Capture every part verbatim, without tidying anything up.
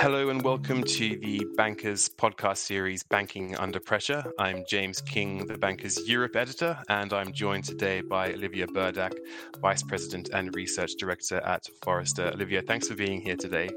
Hello and welcome to the Bankers podcast series, Banking Under Pressure. I'm James King, the Bankers Europe editor, and I'm joined today by Oliwia Berdak, Vice President and Research Director at Forrester. Oliwia, thanks for being here today.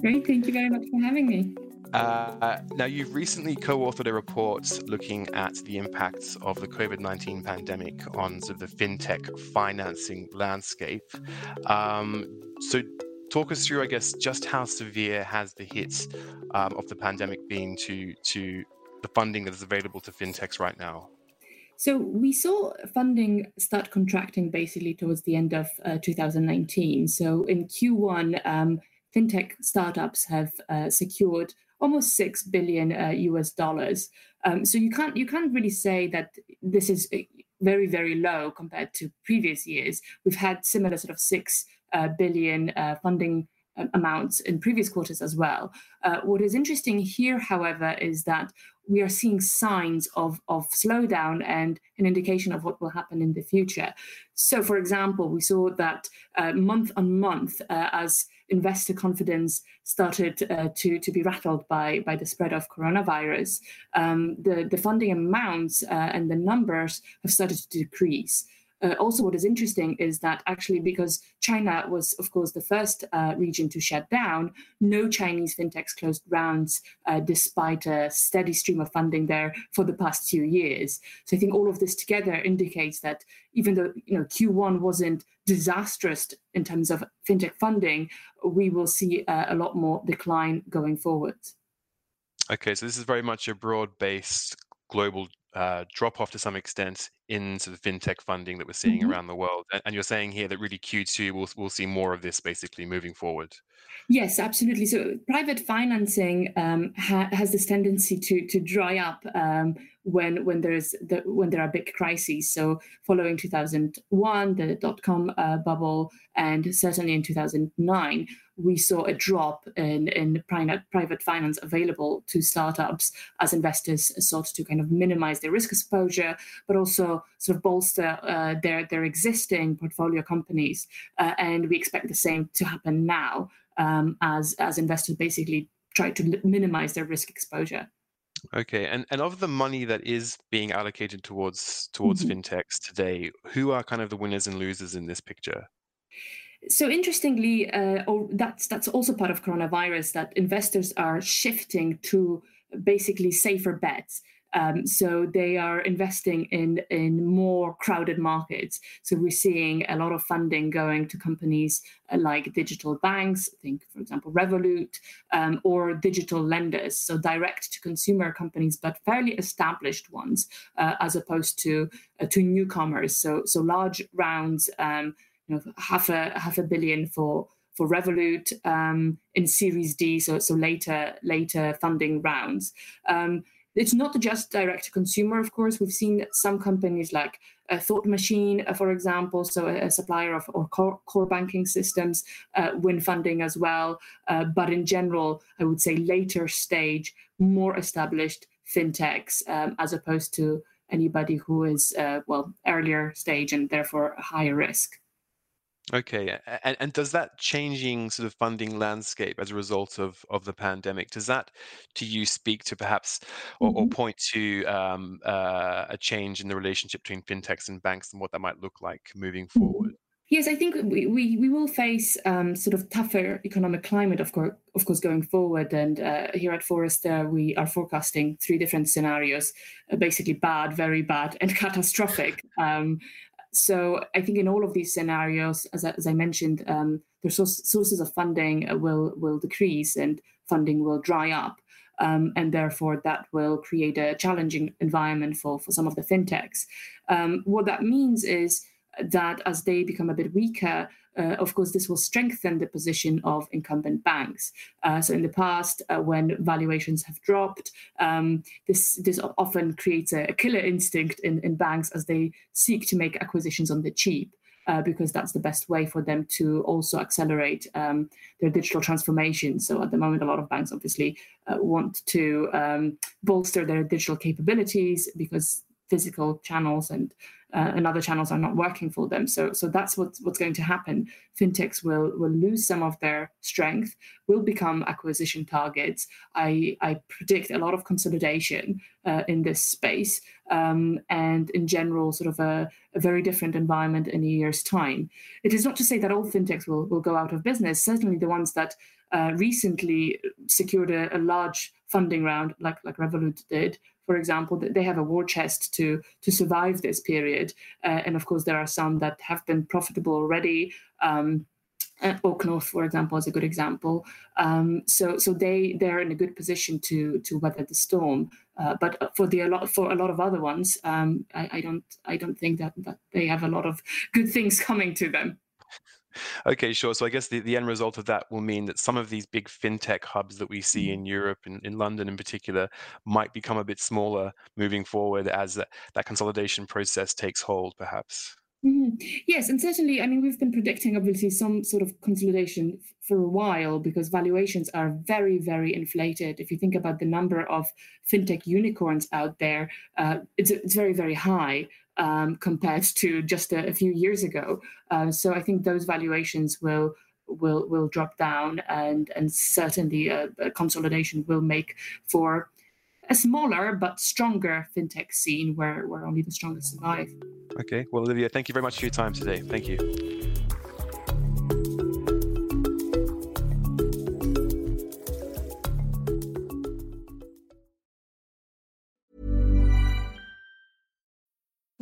Great, thank you very much for having me. Uh, now, you've recently co-authored a report looking at the impacts of the covid nineteen pandemic on sort of the fintech financing landscape. Um, so talk us through, I guess, just how severe has the hits um, of the pandemic been to, to the funding that is available to fintechs right now? So we saw funding start contracting basically towards the end of uh, two thousand nineteen. So in Q one, um, fintech startups have uh, secured almost six billion uh, U S dollars. Um, so you can't you can't really say that this is very very low compared to previous years. We've had similar sort of six uh, billion uh, funding uh, amounts in previous quarters as well. Uh, what is interesting here, however, is that we are seeing signs of of slowdown and an indication of what will happen in the future. So, for example, we saw that uh, month on month uh, as investor confidence started uh, to, to be rattled by, by the spread of coronavirus, um, the, the funding amounts uh, and the numbers have started to decrease. Uh, also, what is interesting is that actually because China was, of course, the first uh, region to shut down, no Chinese fintechs closed rounds uh, despite a steady stream of funding there for the past few years. So I think all of this together indicates that even though you know Q one wasn't disastrous in terms of fintech funding, we will see uh, a lot more decline going forward. Okay, so this is very much a broad-based global Uh, drop off to some extent in sort of fintech funding that we're seeing mm-hmm. around the world. And, and you're saying here that really Q two we'll, we'll see more of this basically moving forward. Yes, absolutely. So private financing um, ha- has this tendency to to dry up um, when when there is the, when there are big crises. So following two thousand one, the dot com uh, bubble, and certainly in two thousand nine, we saw a drop in, in private finance available to startups as investors sought to kind of minimize their risk exposure, but also sort of bolster uh, their, their existing portfolio companies. Uh, and we expect the same to happen now um, as, as investors basically try to minimize their risk exposure. Okay. And and of the money that is being allocated towards towards mm-hmm. fintechs today, who are kind of the winners and losers in this picture? So interestingly, uh, oh, that's that's also part of coronavirus, that investors are shifting to basically safer bets. Um, so they are investing in, in more crowded markets. So we're seeing a lot of funding going to companies like digital banks, I think, for example, Revolut, um, or digital lenders. So direct to consumer companies, but fairly established ones, uh, as opposed to uh, to newcomers. So so large rounds. Um, You know, half a half a billion for for Revolut um, in Series D, so so later later funding rounds. Um, it's not just direct to consumer, of course. We've seen some companies like uh, Thought Machine, uh, for example, so a, a supplier of or core, core banking systems, uh, win funding as well. Uh, but in general, I would say later stage, more established fintechs, um, as opposed to anybody who is uh, well earlier stage and therefore higher risk. Okay, and, and does that changing sort of funding landscape as a result of, of the pandemic, does that, to you, speak to perhaps or, mm-hmm. or point to um, uh, a change in the relationship between fintechs and banks and what that might look like moving mm-hmm. forward? Yes, I think we, we, we will face um, sort of tougher economic climate, of course, of course, going forward. And uh, here at Forrester, we are forecasting three different scenarios, uh, basically bad, very bad, and catastrophic. Um, So I think in all of these scenarios, as I, as I mentioned, um, the source, sources of funding will will decrease and funding will dry up. Um, and therefore, that will create a challenging environment for, for some of the fintechs. Um, what that means is that as they become a bit weaker, uh, of course, this will strengthen the position of incumbent banks. Uh, so in the past, uh, when valuations have dropped, um, this this often creates a killer instinct in, in banks as they seek to make acquisitions on the cheap, uh, because that's the best way for them to also accelerate um, their digital transformation. So at the moment, a lot of banks obviously uh, want to um, bolster their digital capabilities because physical channels and uh, and other channels are not working for them. So, so that's what's, what's going to happen. Fintechs will will lose some of their strength, will become acquisition targets. I, I predict a lot of consolidation uh, in this space, um, and in general, sort of a, a very different environment in a year's time. It is not to say that all fintechs will, will go out of business. Certainly the ones that Uh, recently secured a, a large funding round, like like Revolut did, for example, that they have a war chest to to survive this period. Uh, and of course, there are some that have been profitable already. Um, OakNorth, for example, is a good example. Um, so so they they're in a good position to to weather the storm. Uh, but for the a lot for a lot of other ones, um, I, I don't I don't think that that they have a lot of good things coming to them. Okay, sure. So I guess the, the end result of that will mean that some of these big fintech hubs that we see in Europe and in London in particular might become a bit smaller moving forward as that, that consolidation process takes hold, perhaps. Mm-hmm. Yes, and certainly, I mean, we've been predicting, obviously, some sort of consolidation f- for a while because valuations are very, very inflated. If you think about the number of fintech unicorns out there, uh, it's, it's very, very high. Um, compared to just a, a few years ago, uh, so I think those valuations will will will drop down, and and certainly a, a consolidation will make for a smaller but stronger fintech scene where where only the strongest survive. Okay, well, Oliwia, thank you very much for your time today. Thank you.